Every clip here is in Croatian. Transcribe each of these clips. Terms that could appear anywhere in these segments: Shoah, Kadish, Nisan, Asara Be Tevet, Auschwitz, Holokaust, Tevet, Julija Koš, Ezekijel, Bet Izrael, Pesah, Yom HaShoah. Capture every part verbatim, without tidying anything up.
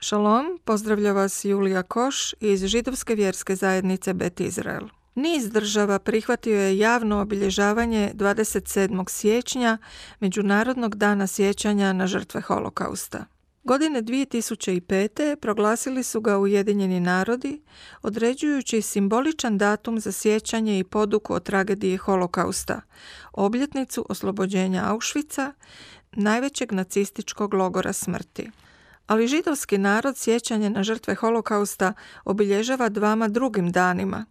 Šalom, pozdravlja vas Julija Koš iz židovske vjerske zajednice Bet Izrael. Niz država prihvatio je javno obilježavanje dvadeset sedmog siječnja Međunarodnog dana sjećanja na žrtve Holokausta. Godine dvije tisuće pete. proglasili su ga Ujedinjeni narodi, određujući simboličan datum za sjećanje i poduku o tragediji Holokausta, obljetnicu oslobođenja Auschwitza, najvećeg nacističkog logora smrti. Ali židovski narod sjećanje na žrtve Holokausta obilježava dvama drugim danima,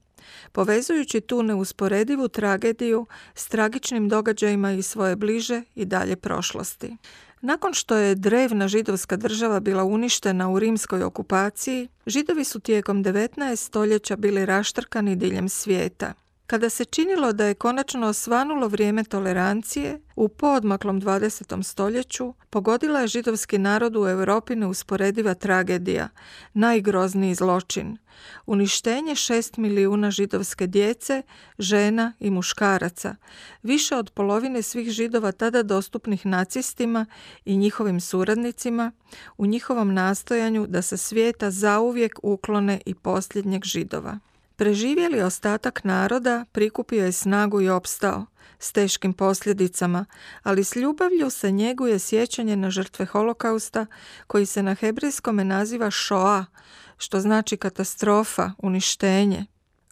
povezujući tu neusporedivu tragediju s tragičnim događajima iz svoje bliže i dalje prošlosti. Nakon što je drevna židovska država bila uništena u rimskoj okupaciji, židovi su tijekom devetnaestog stoljeća bili raštrkani diljem svijeta. Kada se činilo da je konačno osvanulo vrijeme tolerancije, u poodmaklom dvadesetom stoljeću pogodila je židovski narod u Europi neusporediva tragedija, najgrozniji zločin, uništenje šest milijuna židovske djece, žena i muškaraca, više od polovine svih židova tada dostupnih nacistima i njihovim suradnicima u njihovom nastojanju da se svijeta zauvijek uklone i posljednjeg židova. Preživjeli ostatak naroda prikupio je snagu i opstao, s teškim posljedicama, ali s ljubavlju se njeguje sjećanje na žrtve Holokausta, koji se na hebrejskome naziva Shoah, što znači katastrofa, uništenje.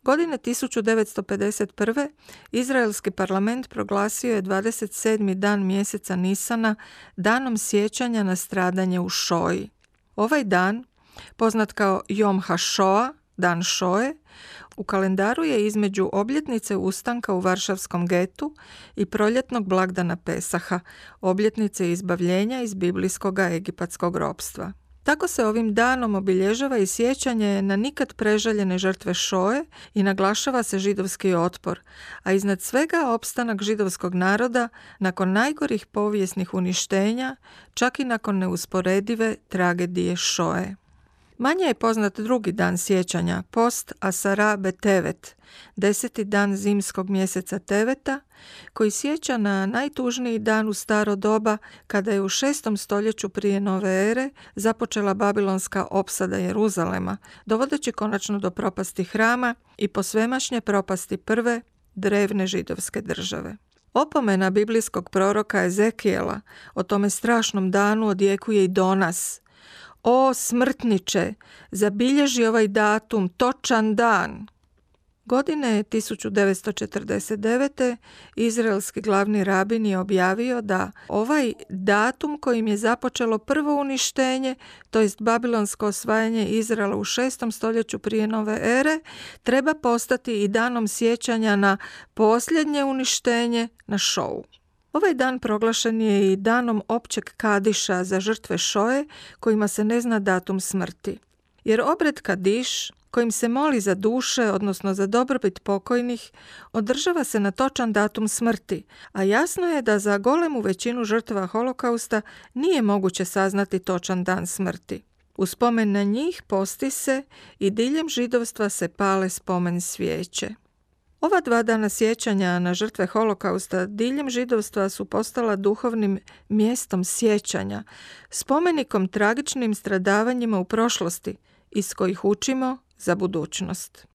Godine tisuću devetsto pedeset prve. izraelski parlament proglasio je dvadeset sedmi dan mjeseca Nisana danom sjećanja na stradanje u Šoji. Ovaj dan, poznat kao Yom HaShoah, Dan Šoe, u kalendaru je između obljetnice ustanka u Varšavskom getu i proljetnog blagdana Pesaha, obljetnice izbavljenja iz biblijskog egipatskog ropstva. Tako se ovim danom obilježava i sjećanje na nikad prežaljene žrtve Šoe i naglašava se židovski otpor, a iznad svega opstanak židovskog naroda nakon najgorih povijesnih uništenja, čak i nakon neusporedive tragedije Šoe. Manje je poznat drugi dan sjećanja, post Asara Be Tevet, deseti dan zimskog mjeseca Teveta, koji sjeća na najtužniji dan u staro doba kada je u šestom stoljeću prije nove ere započela babilonska opsada Jeruzalema, dovodeći konačno do propasti hrama i posvemašnje propasti prve drevne židovske države. Opomena biblijskog proroka Ezekijela o tome strašnom danu odjekuje i do nas. O smrtniče, zabilježi ovaj datum, točan dan. Godine tisuću devetsto četrdeset devete. izraelski glavni rabin je objavio da ovaj datum kojim je započelo prvo uništenje, to jest babilonsko osvajanje Izraela u šestom stoljeću prije nove ere, treba postati i danom sjećanja na posljednje uništenje, na Šovu. Ovaj dan proglašen je i danom općeg Kadiša za žrtve Šoe kojima se ne zna datum smrti. Jer obred Kadiš, kojim se moli za duše, odnosno za dobrobit pokojnih, održava se na točan datum smrti, a jasno je da za golemu većinu žrtava Holokausta nije moguće saznati točan dan smrti. U spomen na njih posti se i diljem židovstva se pale spomen svijeće. Ova dva dana sjećanja na žrtve Holokausta diljem židovstva su postala duhovnim mjestom sjećanja, spomenikom tragičnim stradavanjima u prošlosti iz kojih učimo za budućnost.